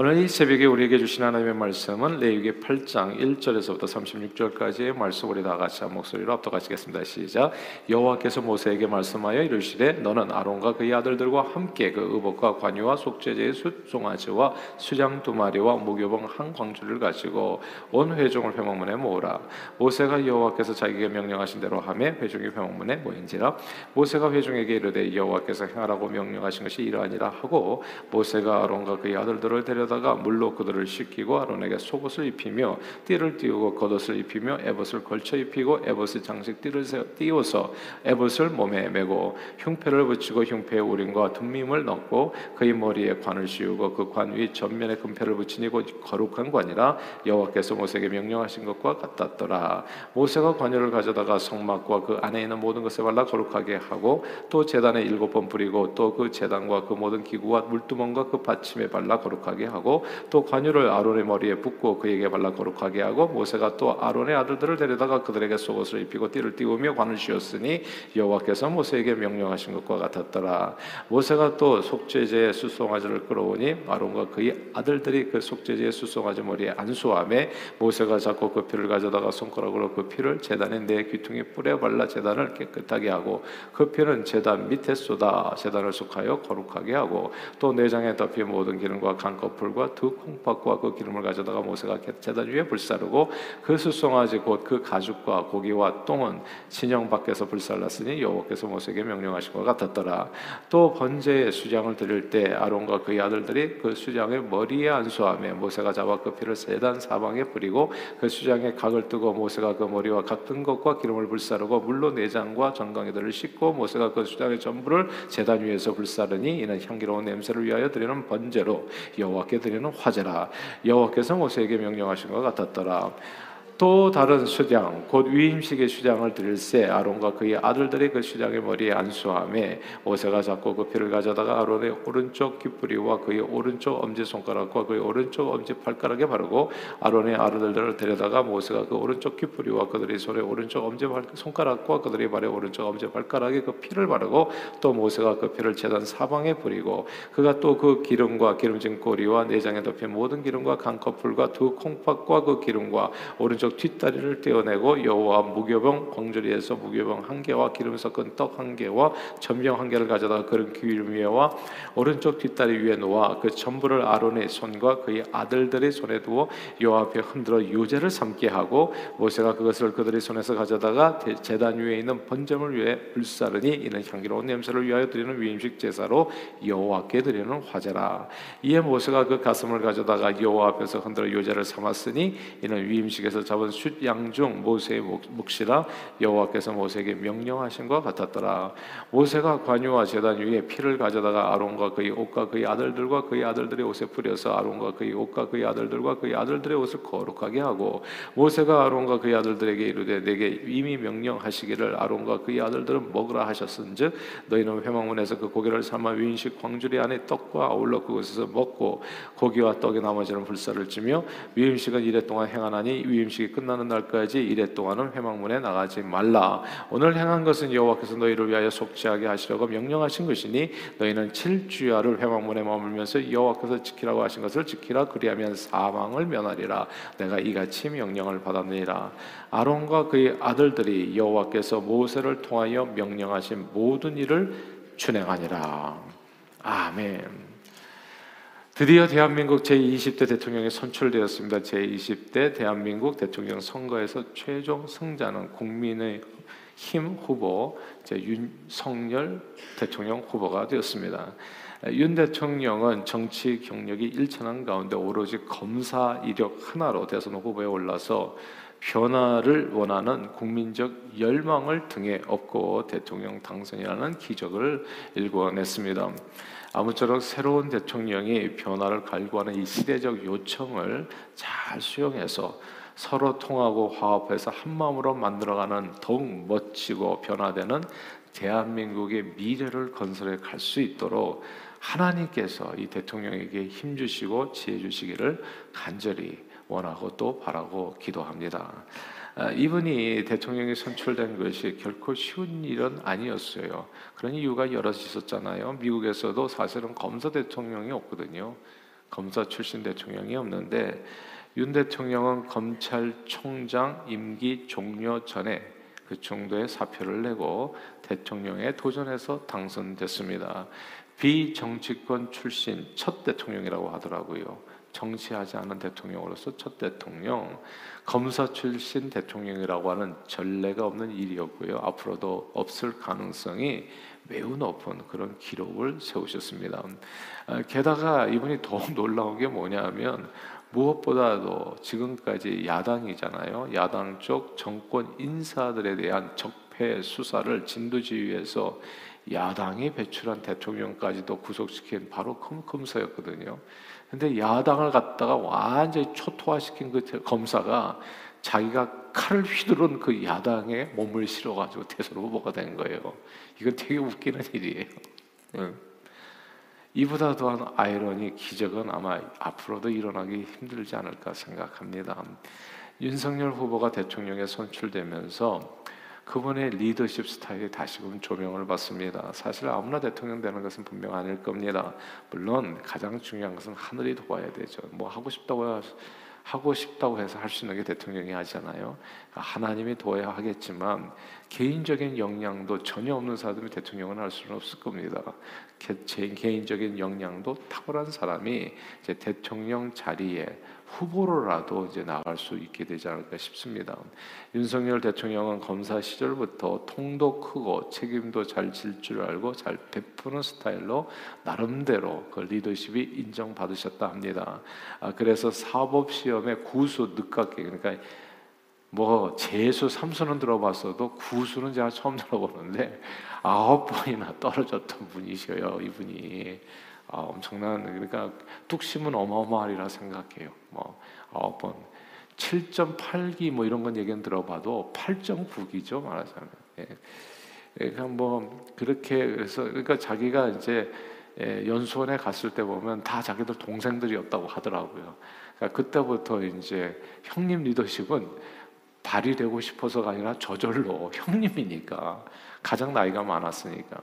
오늘 이 새벽에 우리에게 주신 하나님의 말씀은 레위기 8장 1절에서부터 36절까지의 말씀을 다 같이 한 목소리로 합독하시겠습니다. 시작. 여호와께서 모세에게 말씀하여 이르시되 너는 아론과 그의 아들들과 함께 그 의복과 관유와 속죄제의 숫 송아지와 수장 두 마리와 무교봉 한 광주를 가지고 온 회중을 회막문에 모으라. 모세가 여호와께서 자기에게 명령하신 대로 하매 회중이 회막문에 모인지라. 모세가 회중에게 이르되 여호와께서 행하라고 명령하신 것이 이러하니라 하고 모세가 아론과 그의 아들들을 데려 다가 물로 그들을 씻기고 아론에게 속옷을 입히며 띠를 띄우고 겉옷을 입히며 에봇을 걸쳐 입히고 에봇의 장식 띠를 띄워서 에봇을 몸에 메고 흉패를 붙이고 흉패에 우린과 듬밈을 넣고 그의 머리에 관을 씌우고 그 관 위 전면에 금패를 붙이니 곧 거룩한 관이라. 여호와께서 모세에게 명령하신 것과 같았더라. 모세가 관유를 가져다가 성막과 그 안에 있는 모든 것에 발라 거룩하게 하고 또 제단에 7번 뿌리고 또 그 제단과 그 모든 기구와 물두멍과 그 받침에 발라 거룩하게 하고 또 관유를 아론의 머리에 붓고 그에게 발라 거룩하게 하고 모세가 또 아론의 아들들을 데려다가 그들에게 속옷을 입히고 띠를 띄우며 관을 씌웠으니 여호와께서 모세에게 명령하신 것과 같았더라. 모세가 또 속죄제의 숫송아지를 끌어오니 아론과 그의 아들들이 그 속죄제의 숫송아지 머리에 안수하매 모세가 자꾸 그 피를 가져다가 손가락으로 그 피를 제단의 네 귀퉁이 뿔에 발라 제단을 깨끗하게 하고 그 피는 제단 밑에 쏟아 제단을 속하여 거룩하게 하고 또 내장에 덮인 모든 기름과 간껍 불과 두 콩팥과 그 기름을 가져다가 모세가 제단 위에 불사르고 그 숫송아지 곧 그 가죽과 고기와 똥은 진영 밖에서 불살랐으니 여호와께서 모세에게 명령하신 것 같았더라. 또 번제의 수장을 드릴 때 아론과 그의 아들들이 그 수장의 머리에 안수하며 모세가 잡아 그 피를 제단 사방에 뿌리고 그 수장의 각을 뜨고 모세가 그 머리와 같은 것과 기름을 불사르고 물로 내장과 정강이들을 씻고 모세가 그 수장의 전부를 제단 위에서 불사르니 이는 향기로운 냄새를 위하여 드리는 번제로 여호와 드리는 화제라. 여호와께서 모세에게 명령하신 것 같았더라. 또 다른 수장 곧 위임식의 수장을 드릴새 아론과 그의 아들들이 그 수장의 머리에 안수함에 모세가 잡고 그 피를 가져다가 아론의 오른쪽 귀뿌리와 그의 오른쪽 엄지손가락과 그의 오른쪽 엄지발가락에 바르고 아론의 아들들을 데려다가 모세가 그 오른쪽 귀뿌리와 그들의 손에 오른쪽 엄지손가락과 그들의 발에 오른쪽 엄지발가락에 그 피를 바르고 또 모세가 그 피를 제단 사방에 뿌리고 그가 또 그 기름과 기름진 꼬리와 내장에 덮인 모든 기름과 간커풀과 두 콩팥과 그 기름과 오른쪽 뒷다리를 떼어내고 여호와 무교병 광주리에서 무교병 한 개와 기름 섞은 떡 한 개와 전병 한 개를 가져다가 그런 기름 위에와 오른쪽 뒷다리 위에 놓아 그 전부를 아론의 손과 그의 아들들의 손에 두어 여호와 앞에 흔들어 유제를 삼게 하고 모세가 그것을 그들의 손에서 가져다가 제단 위에 있는 번제물 위에 불사르니 이는 향기로운 냄새를 위하여 드리는 위임식 제사로 여호와께 드리는 화제라. 이에 모세가 그 가슴을 가져다가 여호와 앞에서 흔들어 유제를 삼았으니 이는 위임식에서 잡은 숫양 중 모세의 몫이라. 여호와께서 모세에게 명령하신 것 같았더라. 모세가 관유와 제단 위에 피를 가져다가 아론과 그의 옷과 그의 아들들과 그의 아들들의 옷에 뿌려서 아론과 그의 옷과 그의 아들들과 그의 아들들의 옷을 거룩하게 하고 모세가 아론과 그의 아들들에게 이르되 내게 이미 명령하시기를 아론과 그의 아들들은 먹으라 하셨은즉 너희는 회막문에서 그 고기를 삼아 위임식 광주리 안에 떡과 아울러 그곳에서 먹고 고기와 떡의 나머지는 불사를 찌며 위임식은 이래 동안 행하나니 위임식 끝나는 날까지 이레 동안은 회막문에 나가지 말라. 오늘 행한 것은 여호와께서 너희를 위하여 속죄하게 하시려고 명령하신 것이니 너희는 7주야를 회막문에 머물면서 여호와께서 지키라고 하신 것을 지키라. 그리하면 사망을 면하리라. 내가 이같이 명령을 받았느니라. 아론과 그의 아들들이 여호와께서 모세를 통하여 명령하신 모든 일을 준행하니라. 아멘. 드디어 대한민국 제20대 대통령이 선출되었습니다. 제20대 대한민국 대통령 선거에서 최종 승자는 국민의힘 후보 윤석열 대통령 후보가 되었습니다. 윤 대통령은 정치 경력이 일천한 가운데 오로지 검사 이력 하나로 대선 후보에 올라서 변화를 원하는 국민적 열망을 등에 업고 대통령 당선이라는 기적을 일궈냈습니다. 아무쪼록 새로운 대통령이 변화를 갈구하는 이 시대적 요청을 잘 수용해서 서로 통하고 화합해서 한마음으로 만들어가는 더욱 멋지고 변화되는 대한민국의 미래를 건설해 갈 수 있도록 하나님께서 이 대통령에게 힘주시고 지혜주시기를 간절히 원하고 또 바라고 기도합니다. 이분이 대통령이 선출된 것이 결코 쉬운 일은 아니었어요. 그런 이유가 여럿 있었잖아요. 미국에서도 사실은 검사 대통령이 없거든요. 검사 출신 대통령이 없는데 윤 대통령은 검찰총장 임기 종료 전에 그 정도의 사표를 내고 대통령에 도전해서 당선됐습니다. 비정치권 출신 첫 대통령이라고 하더라고요. 정치하지 않은 대통령으로서 첫 대통령, 검사 출신 대통령이라고 하는 전례가 없는 일이었고요. 앞으로도 없을 가능성이 매우 높은 그런 기록을 세우셨습니다. 게다가 이분이 더 놀라운 게 뭐냐면 무엇보다도 지금까지 야당이잖아요. 야당 쪽 정권 인사들에 대한 적폐 수사를 진두지휘해서 야당이 배출한 대통령까지도 구속시킨 바로 검사였거든요. 근데 야당을 갖다가 완전히 초토화시킨 그 검사가 자기가 칼을 휘두른 그 야당에 몸을 실어가지고 대선 후보가 된 거예요. 이건 되게 웃기는 일이에요. 이보다 더한 아이러니, 기적은 아마 앞으로도 일어나기 힘들지 않을까 생각합니다. 윤석열 후보가 대통령에 선출되면서 그분의 리더십 스타일이 다시금 조명을 받습니다. 사실 아무나 대통령 되는 것은 분명 아닐 겁니다. 물론 가장 중요한 것은 하늘이 도와야 되죠. 뭐 하고 싶다고 해서 할 수 있는 게 대통령이 아니잖아요. 하나님이 도와야 하겠지만 개인적인 역량도 전혀 없는 사람이 대통령은 할 수는 없을 겁니다. 제 개인적인 역량도 탁월한 사람이 이제 대통령 자리에 후보로라도 이제 나갈 수 있게 되지 않을까 싶습니다. 윤석열 대통령은 검사 시절부터 통도 크고 책임도 잘 질 줄 알고 잘 베푸는 스타일로 나름대로 그 리더십이 인정받으셨다 합니다. 그래서 사법시험에 고수 늦깎이, 그러니까 뭐 재수 3수는 들어봤어도 구수는 제가 처음 들어보는데 9번이나 떨어졌던 분이셔요, 이분이. 엄청난, 그러니까 뚝심은 어마어마하리라 생각해요. 뭐 9번 7.8기 뭐 이런 건 얘기는 들어봐도 8.9기죠 말하자면. 그러니까 뭐 그렇게, 그래서 그러니까 자기가 이제 연수원에 갔을 때 보면 다 자기들 동생들이었다고 하더라고요. 그러니까 그때부터 이제 형님 리더십은 발휘되고 싶어서가 아니라 저절로, 형님이니까, 가장 나이가 많았으니까.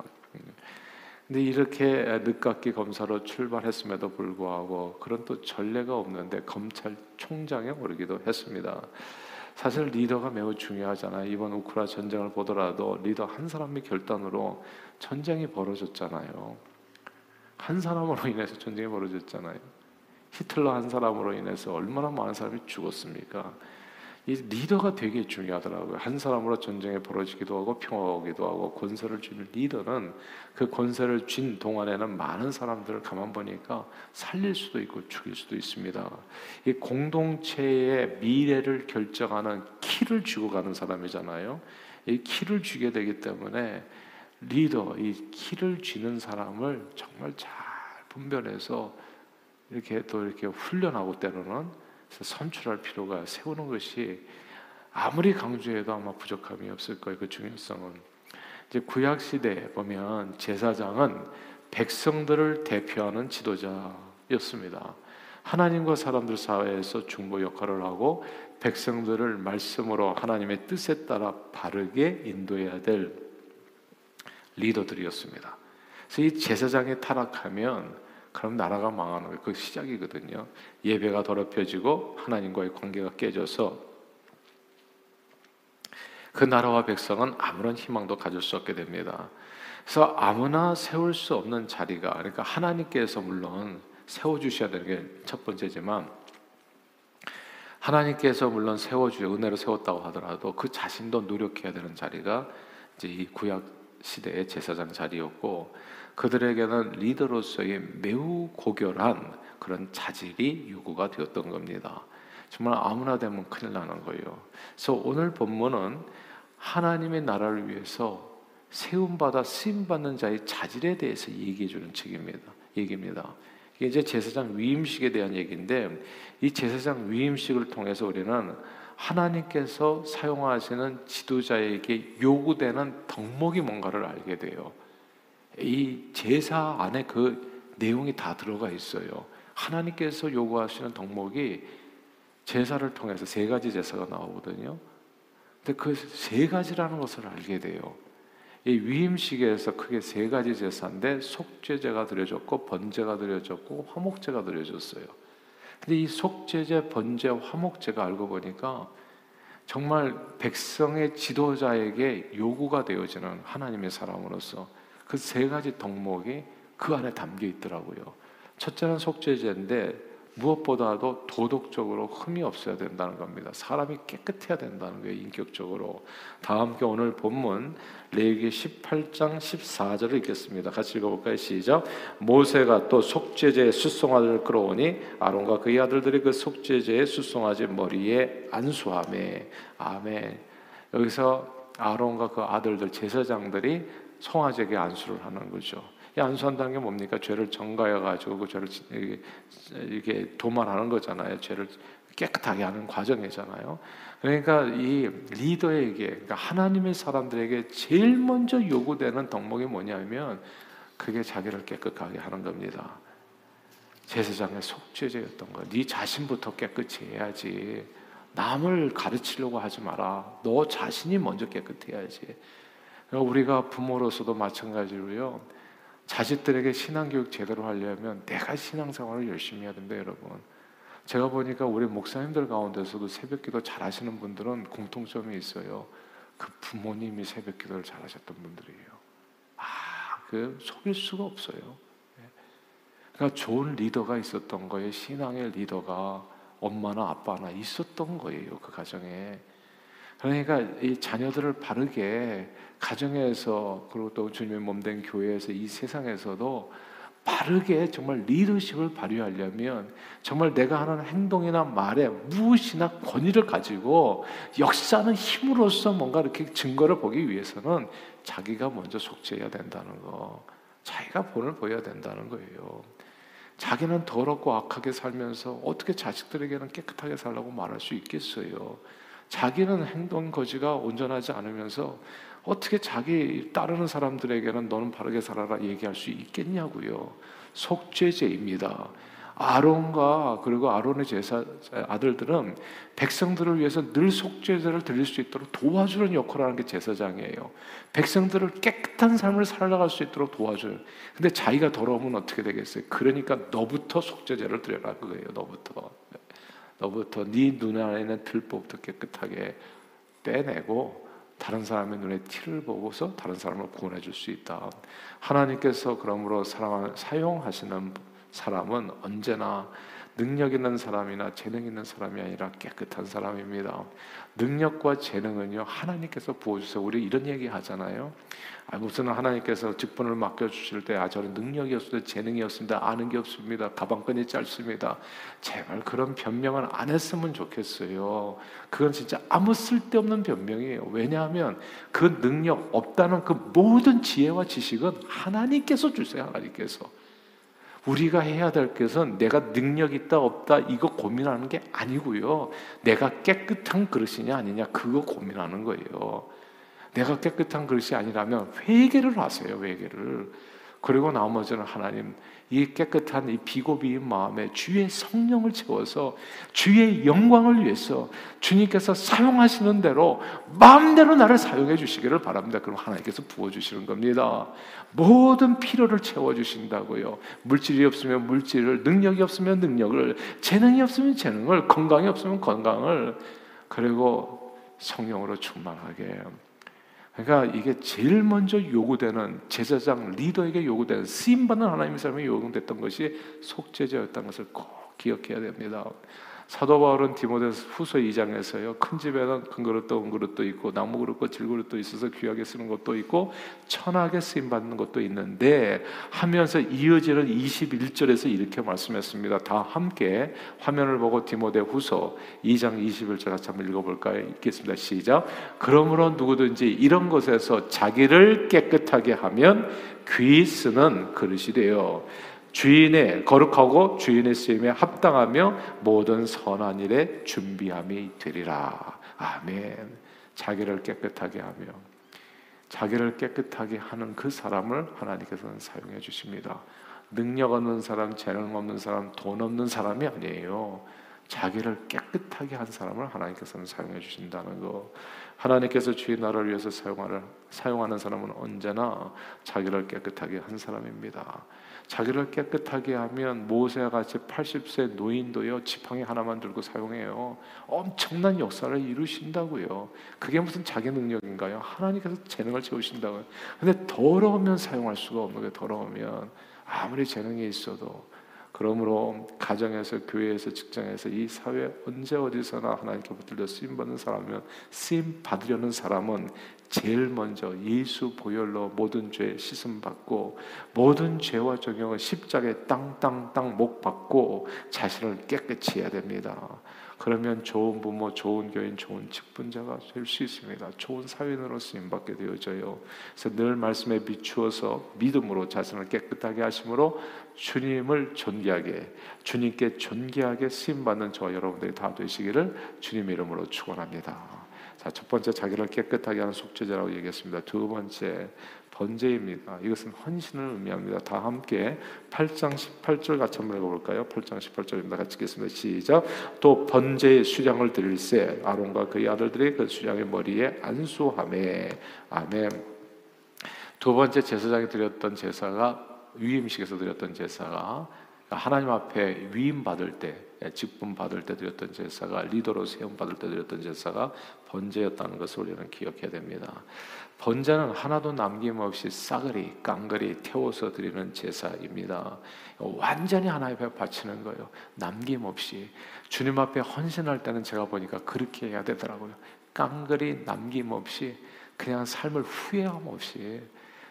근데 이렇게 늦깎이 검사로 출발했음에도 불구하고 그런 또 전례가 없는데 검찰총장에 오르기도 했습니다. 사실 리더가 매우 중요하잖아요. 이번 우크라이나 전쟁을 보더라도 리더 한 사람의 결단으로 전쟁이 벌어졌잖아요. 한 사람으로 인해서 전쟁이 벌어졌잖아요. 히틀러 한 사람으로 인해서 얼마나 많은 사람이 죽었습니까? 이 리더가 되게 중요하더라고요. 한 사람으로 전쟁이 벌어지기도 하고 평화가 오기도 하고, 권세를 쥐는 리더는 그 권세를 쥔 동안에는 많은 사람들을 가만 보니까 살릴 수도 있고 죽일 수도 있습니다. 이 공동체의 미래를 결정하는 키를 쥐고 가는 사람이잖아요. 이 키를 쥐게 되기 때문에 리더, 이 키를 쥐는 사람을 정말 잘 분별해서 이렇게 또 이렇게 훈련하고, 때로는 선출할 필요가, 세우는 것이 아무리 강조해도 아마 부족함이 없을 거예요. 그 중요성은. 이제 구약 시대에 보면 제사장은 백성들을 대표하는 지도자였습니다. 하나님과 사람들 사이에서 중보 역할을 하고 백성들을 말씀으로 하나님의 뜻에 따라 바르게 인도해야 될 리더들이었습니다. 그래서 이 제사장이 타락하면 그럼 나라가 망하는 거예요. 그게 시작이거든요. 예배가 더럽혀지고 하나님과의 관계가 깨져서 그 나라와 백성은 아무런 희망도 가질 수 없게 됩니다. 그래서 아무나 세울 수 없는 자리가, 그러니까 하나님께서 물론 세워주셔야 되는 게 첫 번째지만, 하나님께서 물론 세워주셔, 은혜로 세웠다고 하더라도 그 자신도 노력해야 되는 자리가 이제 이 구약 시대의 제사장 자리였고, 그들에게는 리더로서의 매우 고결한 그런 자질이 요구가 되었던 겁니다. 정말 아무나 되면 큰일 나는 거예요. 그래서 오늘 본문은 하나님의 나라를 위해서 세움받아 쓰임받는 자의 자질에 대해서 얘기해주는 얘기입니다. 이게 이제 제사장 위임식에 대한 얘기인데, 이 제사장 위임식을 통해서 우리는 하나님께서 사용하시는 지도자에게 요구되는 덕목이 뭔가를 알게 돼요. 이 제사 안에 그 내용이 다 들어가 있어요. 하나님께서 요구하시는 덕목이 제사를 통해서 3가지 제사가 나오거든요. 근데 그 3가지라는 것을 알게 돼요. 이 위임식에서 크게 세 가지 제사인데 속죄제가 드려졌고 번제가 드려졌고 화목제가 드려졌어요. 근데 이 속죄제, 번제, 화목제가 알고 보니까 정말 백성의 지도자에게 요구가 되어지는 하나님의 사람으로서 그 세 가지 덕목이 그 안에 담겨 있더라고요. 첫째는 속죄제인데 무엇보다도 도덕적으로 흠이 없어야 된다는 겁니다. 사람이 깨끗해야 된다는 거예요, 인격적으로. 다 함께 오늘 본문 레위기 18장 14절을 읽겠습니다. 같이 읽어볼까요? 시작. 모세가 또 속죄제의 숫송아들을 끌어오니 아론과 그의 아들들이 그 속죄제의 숫송아지 머리에 안수하매. 아멘. 여기서 아론과 그 아들들, 제사장들이 송아지에게 안수를 하는 거죠. 이 안수한다는 게 뭡니까? 죄를 정가해가지고 그 죄를 이렇게 도말하는 거잖아요. 죄를 깨끗하게 하는 과정이잖아요. 그러니까 이 리더에게, 그러니까 하나님의 사람들에게 제일 먼저 요구되는 덕목이 뭐냐면 그게 자기를 깨끗하게 하는 겁니다. 제사장의 속죄제였던 거예요. 네 자신부터 깨끗이 해야지. 남을 가르치려고 하지 마라. 너 자신이 먼저 깨끗해야지. 그러니까 우리가 부모로서도 마찬가지로요. 자식들에게 신앙교육 제대로 하려면 내가 신앙생활을 열심히 해야 됩니다, 여러분. 제가 보니까 우리 목사님들 가운데서도 새벽기도 잘하시는 분들은 공통점이 있어요. 그 부모님이 새벽기도를 잘하셨던 분들이에요. 그 속일 수가 없어요. 그러니까 좋은 리더가 있었던 거예요. 신앙의 리더가 엄마나 아빠나 있었던 거예요, 그 가정에. 그러니까 이 자녀들을 바르게 가정에서, 그리고 또 주님의 몸된 교회에서, 이 세상에서도 바르게 정말 리더십을 발휘하려면 정말 내가 하는 행동이나 말에 무엇이나 권위를 가지고 역사하는 힘으로써 뭔가 이렇게 증거를 보기 위해서는 자기가 먼저 속죄해야 된다는 거, 자기가 본을 보여야 된다는 거예요. 자기는 더럽고 악하게 살면서 어떻게 자식들에게는 깨끗하게 살라고 말할 수 있겠어요? 자기는 행동 거지가 온전하지 않으면서 어떻게 자기 따르는 사람들에게는 너는 바르게 살아라 얘기할 수 있겠냐고요. 속죄제입니다. 아론과 그리고 아론의 제사 아들들은 백성들을 위해서 늘 속죄제를 드릴 수 있도록 도와주는 역할을 하는 게 제사장이에요. 백성들을 깨끗한 삶을 살아갈 수 있도록 도와줘요. 근데 자기가 더러우면 어떻게 되겠어요? 그러니까 너부터 속죄제를 드려라 그거예요. 너부터 네 눈 안에 있는 들보부터 깨끗하게 빼내고 다른 사람의 눈에 티를 보고서 다른 사람을 구원해 줄 수 있다. 하나님께서 그러므로 사용하시는 사람은 언제나 능력 있는 사람이나 재능 있는 사람이 아니라 깨끗한 사람입니다. 능력과 재능은요, 하나님께서 부어주세요. 우리 이런 얘기 하잖아요. 무슨 하나님께서 직분을 맡겨주실 때 저는 능력이 없습니다, 재능이 없습니다, 아는 게 없습니다, 가방끈이 짧습니다. 제발 그런 변명은 안 했으면 좋겠어요. 그건 진짜 아무 쓸데없는 변명이에요. 왜냐하면 그 능력 없다는 그 모든 지혜와 지식은 하나님께서 주세요. 하나님께서. 우리가 해야 될 것은 내가 능력 있다 없다 이거 고민하는 게 아니고요. 내가 깨끗한 그릇이냐 아니냐 그거 고민하는 거예요. 내가 깨끗한 그릇이 아니라면 회개를 하세요. 회개를. 그리고 나머지는 하나님, 이 깨끗한 이 비고비인 마음에 주의 성령을 채워서 주의 영광을 위해서 주님께서 사용하시는 대로 마음대로 나를 사용해 주시기를 바랍니다. 그럼 하나님께서 부어주시는 겁니다. 모든 필요를 채워주신다고요. 물질이 없으면 물질을, 능력이 없으면 능력을, 재능이 없으면 재능을, 건강이 없으면 건강을, 그리고 성령으로 충만하게. 그러니까 이게 제일 먼저 요구되는, 제사장 리더에게 요구되는, 쓰임받는 하나님의 사람이 요구됐던 것이 속죄제였다는 것을 꼭 기억해야 됩니다. 사도 바울은 디모데후서 2장에서요, 큰 집에는 큰 그릇도 은 그릇도 있고 나무 그릇과 질 그릇도 있어서 귀하게 쓰는 것도 있고 천하게 쓰임받는 것도 있는데 하면서 이어지는 21절에서 이렇게 말씀했습니다. 다 함께 화면을 보고 디모데후서 2장 21절 같이 한번 읽어볼까요? 읽겠습니다. 시작. 그러므로 누구든지 이런 것에서 자기를 깨끗하게 하면 귀히 쓰는 그릇이 돼요. 주인의 거룩하고 주인의 쓰임에 합당하며 모든 선한 일에 준비함이 되리라. 아멘. 자기를 깨끗하게 하며, 자기를 깨끗하게 하는 그 사람을 하나님께서는 사용해 주십니다. 능력 없는 사람, 재능 없는 사람, 돈 없는 사람이 아니에요. 자기를 깨끗하게 한 사람을 하나님께서는 사용해 주신다는 거. 하나님께서 주의 나라를 위해서 사용하는 사람은 언제나 자기를 깨끗하게 한 사람입니다. 자기를 깨끗하게 하면 모세와 같이 80세 노인도요 지팡이 하나만 들고 사용해요. 엄청난 역사를 이루신다고요. 그게 무슨 자기 능력인가요? 하나님께서 재능을 채우신다고요. 근데 더러우면 사용할 수가 없는 거예요. 더러우면 아무리 재능이 있어도. 그러므로 가정에서, 교회에서, 직장에서, 이 사회 언제 어디서나 하나님께 붙들려 쓰임받는 사람은, 쓰임받으려는 사람은 제일 먼저 예수 보혈로 모든 죄 씻음받고, 모든 죄와 정욕을 십자가에 땅땅땅 목받고 자신을 깨끗이 해야 됩니다. 그러면 좋은 부모, 좋은 교인, 좋은 직분자가 될 수 있습니다. 좋은 사회인으로 쓰임받게 되어져요. 그래서 늘 말씀에 비추어서 믿음으로 자신을 깨끗하게 하심으로 주님을 존귀하게, 주님께 존귀하게 쓰임받는 저와 여러분들이 다 되시기를 주님의 이름으로 축원합니다. 자, 첫 번째, 자기를 깨끗하게 하는 속죄제라고 얘기했습니다. 두 번째, 번제입니다. 이것은 헌신을 의미합니다. 다 함께 8장 18절 같이 한번 읽어볼까요? 8장 18절입니다. 같이 읽겠습니다. 시작. 또 번제의 수장을 드릴새 아론과 그의 아들들이 그 수장의 머리에 안수하매. 아멘. 두 번째, 제사장이 드렸던 제사가, 위임식에서 드렸던 제사가, 하나님 앞에 위임 받을 때, 직분 받을 때 드렸던 제사가, 리더로 세움 받을 때 드렸던 제사가 번제였다는 것을 우리는 기억해야 됩니다. 번제는 하나도 남김없이 싸그리 깡그리 태워서 드리는 제사입니다. 완전히 하나님 앞에 바치는 거예요. 남김없이. 주님 앞에 헌신할 때는 제가 보니까 그렇게 해야 되더라고요. 깡그리 남김없이, 그냥 삶을 후회함 없이.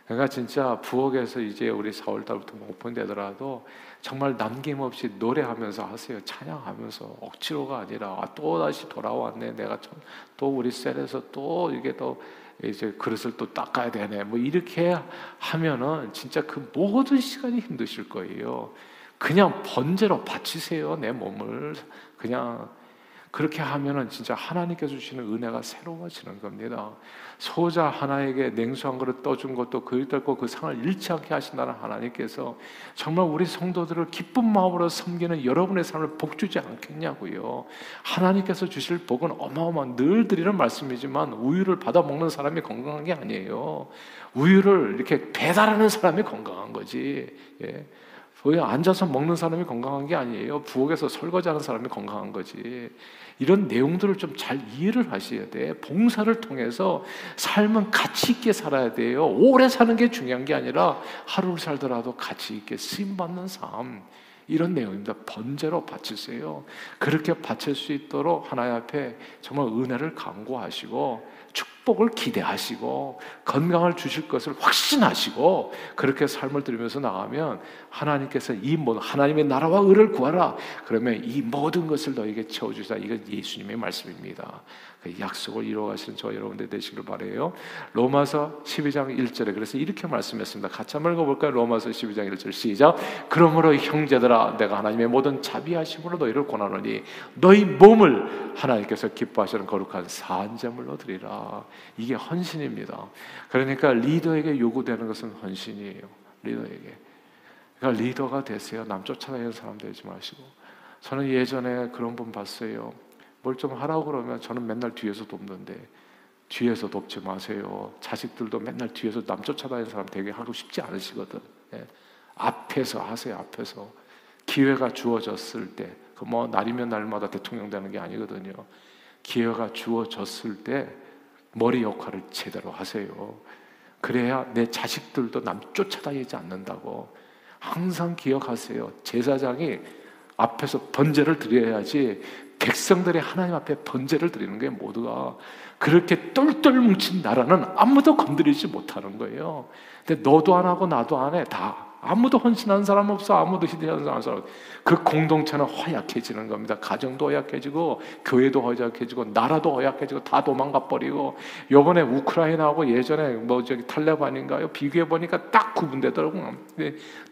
그러니까 진짜 부엌에서 이제 우리 4월달부터 오픈되더라도 정말 남김없이 노래하면서 하세요. 찬양하면서. 억지로가 아니라, 아, 또 다시 돌아왔네. 내가 참, 또 우리 셀에서 또 이게 또 이제 그릇을 또 닦아야 되네. 뭐 이렇게 하면은 진짜 그 모든 시간이 힘드실 거예요. 그냥 번제로 바치세요. 내 몸을. 그냥. 그렇게 하면은 진짜 하나님께서 주시는 은혜가 새로워지는 겁니다. 소자 하나에게 냉수 한 그릇 떠준 것도 그였고 그 상을 잃지 않게 하신다는 하나님께서 정말 우리 성도들을 기쁜 마음으로 섬기는 여러분의 삶을 복 주지 않겠냐고요. 하나님께서 주실 복은 어마어마한, 늘 드리는 말씀이지만 우유를 받아 먹는 사람이 건강한 게 아니에요. 우유를 이렇게 배달하는 사람이 건강한 거지. 예. 앉아서 먹는 사람이 건강한 게 아니에요. 부엌에서 설거지하는 사람이 건강한 거지. 이런 내용들을 좀 잘 이해를 하셔야 돼. 봉사를 통해서 삶은 가치 있게 살아야 돼요. 오래 사는 게 중요한 게 아니라 하루를 살더라도 가치 있게 쓰임받는 삶, 이런 내용입니다. 번제로 바치세요. 그렇게 바칠 수 있도록 하나님 앞에 정말 은혜를 간구하시고, 축복을 기대하시고, 건강을 주실 것을 확신하시고, 그렇게 삶을 들으면서 나가면 하나님께서 이 모든, 하나님의 나라와 의를 구하라, 그러면 이 모든 것을 너에게 채워주시다. 이건 예수님의 말씀입니다. 그 약속을 이루어가시는 저와 여러분들 되시길 바라요. 로마서 12장 1절에 그래서 이렇게 말씀했습니다. 같이 한번 읽어볼까요? 로마서 12장 1절 시작. 그러므로 형제들아, 내가 하나님의 모든 자비하심으로 너희를 권하노니 너희 몸을 하나님께서 기뻐하시는 거룩한 산제물로 드리라. 이게 헌신입니다. 그러니까 리더에게 요구되는 것은 헌신이에요. 리더에게. 그러니까 리더가 되세요. 남 쫓아다니는 사람 되지 마시고. 저는 예전에 그런 분 봤어요. 뭘 좀 하라고 그러면 저는 맨날 뒤에서 돕는데, 뒤에서 돕지 마세요. 자식들도 맨날 뒤에서 남 쫓아다니는 사람 되게 하고 싶지 않으시거든. 예. 앞에서 하세요. 앞에서. 기회가 주어졌을 때. 그 뭐 날이면 날마다 대통령 되는 게 아니거든요. 기회가 주어졌을 때 머리 역할을 제대로 하세요. 그래야 내 자식들도 남 쫓아다니지 않는다고. 항상 기억하세요. 제사장이 앞에서 번제를 드려야지 백성들이 하나님 앞에 번제를 드리는 게, 모두가 그렇게 똘똘 뭉친 나라는 아무도 건드리지 못하는 거예요. 근데 너도 안 하고 나도 안 해. 다 아무도 헌신한 사람 없어. 아무도 희생한 사람 없어. 그 공동체는 허약해지는 겁니다. 가정도 허약해지고, 교회도 허약해지고, 나라도 허약해지고, 다 도망가 버리고. 요번에 우크라이나하고 예전에 뭐 저기 탈레반인가요? 비교해 보니까 딱 구분되더라고요.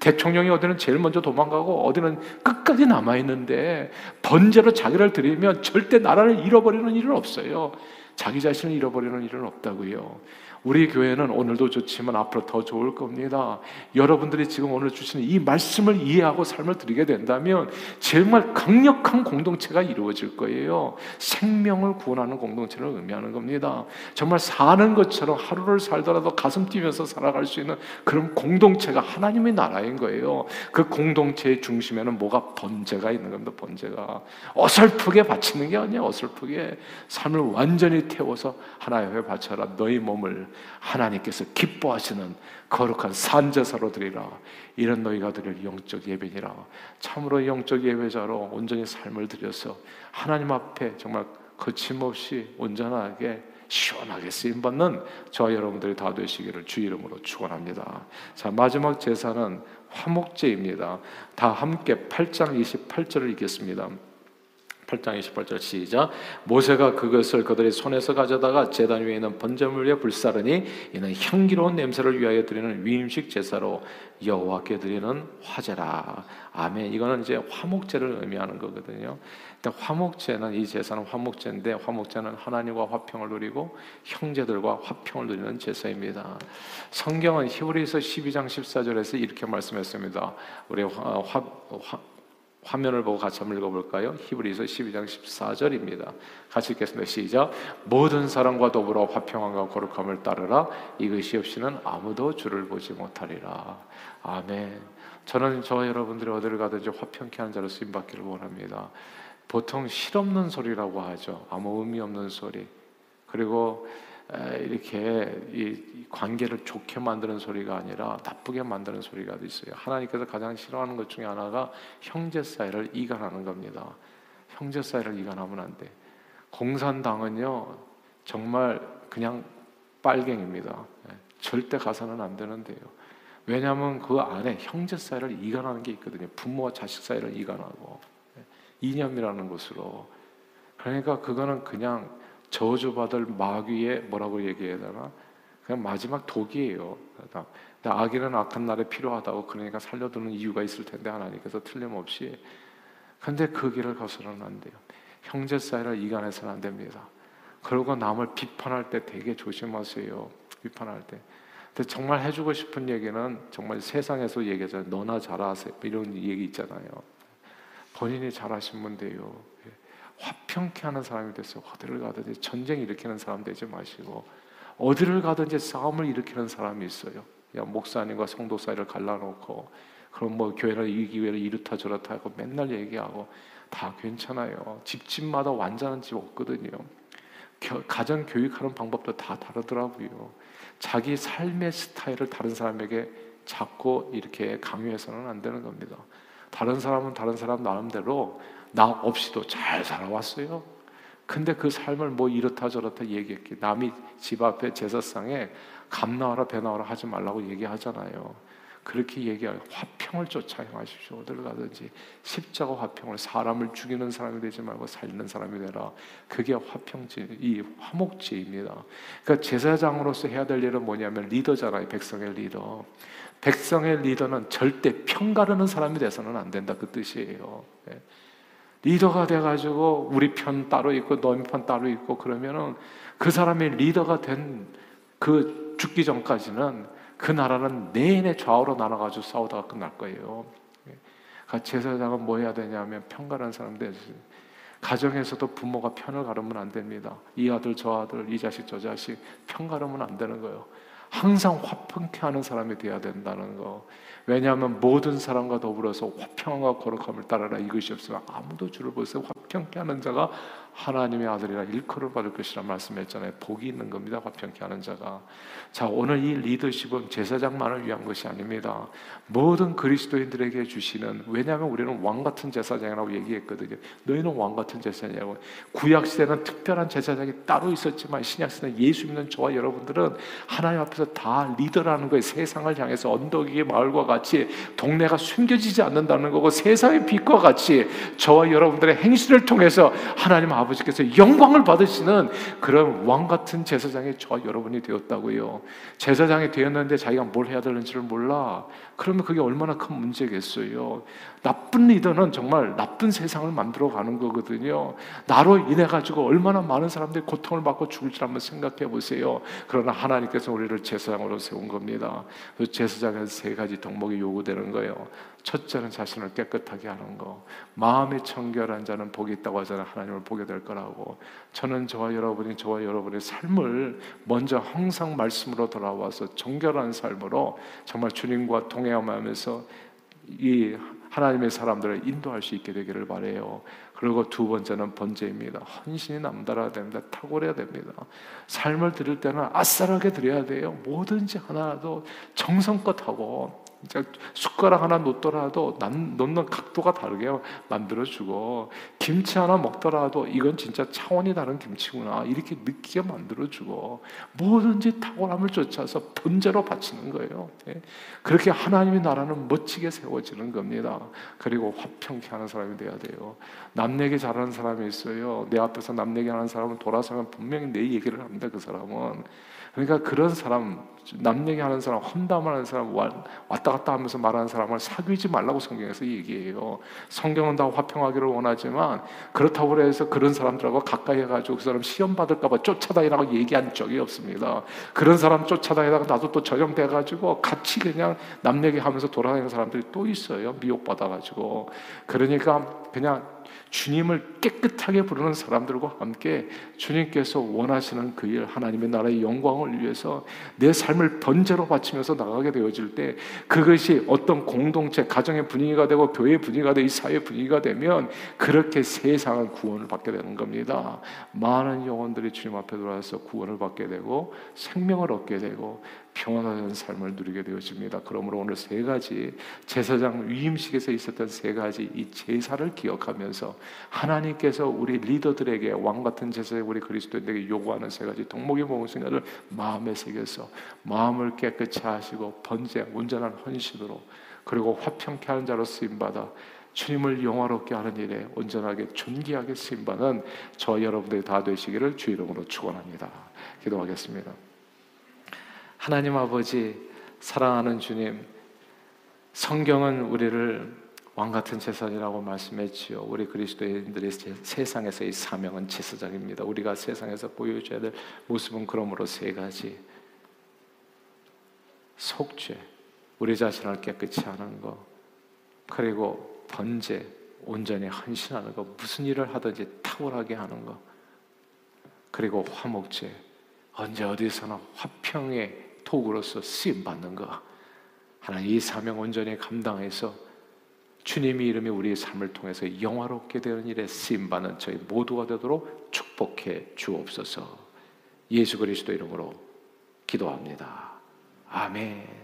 대통령이 어디는 제일 먼저 도망가고 어디는 끝까지 남아 있는데, 번제로 자기를 드리면 절대 나라를 잃어버리는 일은 없어요. 자기 자신을 잃어버리는 일은 없다고요. 우리 교회는 오늘도 좋지만 앞으로 더 좋을 겁니다. 여러분들이 지금 오늘 주시는 이 말씀을 이해하고 삶을 드리게 된다면 정말 강력한 공동체가 이루어질 거예요. 생명을 구원하는 공동체를 의미하는 겁니다. 정말 사는 것처럼 하루를 살더라도 가슴 뛰면서 살아갈 수 있는 그런 공동체가 하나님의 나라인 거예요. 그 공동체의 중심에는 뭐가 번제가 있는 겁니다. 번제가 어설프게 바치는 게 아니에요. 어설프게 삶을 완전히 태워서 하나님께 바쳐라. 너희 몸을 하나님께서 기뻐하시는 거룩한 산제사로 드리라. 이런 너희가 드릴 영적 예배니라. 참으로 영적 예배자로 온전히 삶을 드려서 하나님 앞에 정말 거침없이 온전하게 시원하게 쓰임받는 저와 여러분들이 다 되시기를 주 이름으로 축원합니다. 자, 마지막 제사는 화목제입니다. 다 함께 8장 28절을 읽겠습니다. 8장 28절 시작. 모세가 그것을 그들의 손에서 가져다가 제단 위에 있는 번제물 위에 불사르니 이는 향기로운 냄새를 위하여 드리는 위임식 제사로 여호와께 드리는 화제라. 아멘. 이거는 이제 화목제를 의미하는 거거든요. 근데 화목제는, 이 제사는 화목제인데, 화목제는 하나님과 화평을 누리고 형제들과 화평을 누리는 제사입니다. 성경은 히브리서 12장 14절에서 이렇게 말씀했습니다. 우리 화면을 보고 같이 한번 읽어볼까요? 히브리서 12장 14절입니다. 같이 읽겠습니다. 시작. 모든 사람과 더불어 화평함과 거룩함을 따르라. 이것이 없이는 아무도 주를 보지 못하리라. 아멘. 저는 저와 여러분들이 어디를 가든지 화평케 하는 자로 쓰임받기를 원합니다. 보통 실없는 소리라고 하죠. 아무 의미 없는 소리, 그리고 이렇게 이 관계를 좋게 만드는 소리가 아니라 나쁘게 만드는 소리가 있어요. 하나님께서 가장 싫어하는 것 중에 하나가 형제 사이를 이간하는 겁니다. 형제 사이를 이간하면 안 돼. 공산당은요 정말 그냥 빨갱입니다. 절대 가서는 안 되는데요. 왜냐하면 그 안에 형제 사이를 이간하는 게 있거든요. 부모와 자식 사이를 이간하고 이념이라는 것으로. 그러니까 그거는 그냥 저주받을 마귀의 뭐라고 얘기해야 되나? 그냥 마지막 독이에요. 근데 악인은 악한 날에 필요하다고, 그러니까 살려두는 이유가 있을 텐데 하나님께서 틀림없이. 근데 그 길을 가서는 안 돼요. 형제 사이를 이간해서는 안 됩니다. 그리고 남을 비판할 때 되게 조심하세요. 비판할 때. 근데 정말 해주고 싶은 얘기는 정말 세상에서 얘기하잖아요. 너나 잘하세요. 이런 얘기 있잖아요. 본인이 잘하시면 돼요. 화평케 하는 사람이 됐어요. 어디를 가든지 전쟁 일으키는 사람 되지 마시고, 어디를 가든지 싸움을 일으키는 사람이 있어요. 야, 목사님과 성도 사이를 갈라놓고, 그럼 뭐 교회를 이 기회를 이렇다 저렇다 하고 맨날 얘기하고. 다 괜찮아요. 집집마다 완전한 집 없거든요. 가정 교육하는 방법도 다 다르더라고요. 자기 삶의 스타일을 다른 사람에게 자꾸 이렇게 강요해서는 안 되는 겁니다. 다른 사람은 다른 사람 나름대로 나 없이도 잘 살아왔어요. 근데 그 삶을 뭐 이렇다 저렇다 얘기했기. 남이 집 앞에 제사상에 감 나와라 배 나와라 하지 말라고 얘기하잖아요. 그렇게 얘기하고 화평을 쫓아 행하십시오. 어디를 가든지 십자가 화평을, 사람을 죽이는 사람이 되지 말고 살리는 사람이 되라. 그게 화평제, 이 화목제입니다. 그러니까 제사장으로서 해야 될 일은 뭐냐면 리더잖아요. 백성의 리더. 백성의 리더는 절대 편가르는 사람이 돼서는 안 된다, 그 뜻이에요. 리더가 돼가지고 우리 편 따로 있고 너희 편 따로 있고 그러면은 그 사람이 리더가 된 그 죽기 전까지는 그 나라는 내내 좌우로 나눠가지고 싸우다가 끝날 거예요. 그러니까 제사장은 뭐 해야 되냐면 편가르는 사람 돼서, 가정에서도 부모가 편을 가르면 안 됩니다. 이 아들 저 아들 이 자식 저 자식 편가르면 안 되는 거예요. 항상 화평케 하는 사람이 되어야 된다는 거. 왜냐하면 모든 사람과 더불어서 화평과 거룩함을 따르라. 이것이 없으면 아무도 주를 보세. 화평케 하는 자가 하나님의 아들이라 일컬을 받을 것이라 말씀했잖아요. 복이 있는 겁니다. 화평케 하는 자가. 자, 오늘 이 리더십은 제사장만을 위한 것이 아닙니다. 모든 그리스도인들에게 주시는, 왜냐하면 우리는 왕 같은 제사장이라고 얘기했거든요. 너희는 왕 같은 제사장이라고. 구약 시대는 특별한 제사장이 따로 있었지만 신약 시대는 예수 믿는 저와 여러분들은 하나님 앞에서 다 리더라는 거예요. 세상을 향해서 언덕 위의 마을과 같이 동네가 숨겨지지 않는다는 거고, 세상의 빛과 같이 저와 여러분들의 행실을 통해서 하나님 아버지께서 영광을 받으시는 그런 왕 같은 제사장이 저와 여러분이 되었다고요. 제사장이 되었는데 자기가 뭘 해야 되는지를 몰라. 그러면 그게 얼마나 큰 문제겠어요. 나쁜 리더는 정말 나쁜 세상을 만들어가는 거거든요. 나로 인해 가지고 얼마나 많은 사람들이 고통을 받고 죽을지 한번 생각해 보세요. 그러나 하나님께서 우리를 제사장으로 세운 겁니다. 그 제사장에서 세 가지 덕목이 요구되는 거예요. 첫째는 자신을 깨끗하게 하는 거. 마음이 청결한 자는 복이 있다고 하잖아요. 하나님을 보게 될 거라고. 저는 저와 여러분이 삶을 먼저 항상 말씀으로 돌아와서 정결한 삶으로 정말 주님과 동행하면서 이 하나님의 사람들을 인도할 수 있게 되기를 바라요. 그리고 두 번째는 번제입니다. 헌신이 남달아야 됩니다. 탁월해야 됩니다. 삶을 드릴 때는 아싸라게 드려야 돼요. 뭐든지 하나라도 정성껏 하고 숟가락 하나 놓더라도 놓는 각도가 다르게 만들어주고, 김치 하나 먹더라도 이건 진짜 차원이 다른 김치구나 이렇게 느끼게 만들어주고, 뭐든지 탁월함을 쫓아서 번제로 바치는 거예요. 그렇게 하나님의 나라는 멋지게 세워지는 겁니다. 그리고 화평케 하는 사람이 돼야 돼요. 남 얘기 잘하는 사람이 있어요. 내 앞에서 남 얘기하는 사람은 돌아서면 분명히 내 얘기를 합니다. 그 사람은. 그러니까 그런 사람, 남 얘기하는 사람, 험담하는 사람, 왔다 갔다 하면서 말하는 사람을 사귀지 말라고 성경에서 얘기해요. 성경은 다 화평하기를 원하지만 그렇다고 해서 그런 사람들하고 가까이 해가지고 그 사람 시험 받을까 봐 쫓아다니라고 얘기한 적이 없습니다. 그런 사람 쫓아다니다가 나도 또 전염돼가지고 같이 그냥 남 얘기하면서 돌아다니는 사람들이 또 있어요. 미혹받아가지고. 그러니까 그냥 주님을 깨끗하게 부르는 사람들과 함께 주님께서 원하시는 그 일, 하나님의 나라의 영광을 위해서 내 삶을 번제로 바치면서 나가게 되어질 때, 그것이 어떤 공동체, 가정의 분위기가 되고 교회의 분위기가 되고 이 사회 분위기가 되면 그렇게 세상은 구원을 받게 되는 겁니다. 많은 영혼들이 주님 앞에 돌아와서 구원을 받게 되고 생명을 얻게 되고 평안한 삶을 누리게 되어집니다. 그러므로 오늘 세 가지, 제사장 위임식에서 있었던 세 가지 이 제사를 기억하면서 하나님께서 우리 리더들에게, 왕같은 제사장 우리 그리스도인들에게 요구하는 세 가지 덕목이 무엇인가를 마음에 새겨서 마음을 깨끗이 하시고 번제, 온전한 헌신으로, 그리고 화평케 하는 자로 쓰임받아 주님을 영화롭게 하는 일에 온전하게 존귀하게 쓰임받는 저와 여러분들이 다 되시기를 주 이름으로 축원합니다. 기도하겠습니다. 하나님 아버지, 사랑하는 주님, 성경은 우리를 왕같은 제사장이라고 말씀했지요. 우리 그리스도인들의 세상에서의 사명은 제사장입니다. 우리가 세상에서 보여줘야 될 모습은 그러므로 세 가지. 속죄, 우리 자신을 깨끗이 하는 것, 그리고 번제, 온전히 헌신하는 것, 무슨 일을 하든지 탁월하게 하는 것, 그리고 화목제, 언제 어디서나 화평의 도구로서 쓰임받는 것. 하나님, 이 사명 온전히 감당해서 주님의 이름에 우리의 삶을 통해서 영화롭게 되는 일에 쓰임받는 저희 모두가 되도록 축복해 주옵소서. 예수 그리스도 이름으로 기도합니다. 아멘.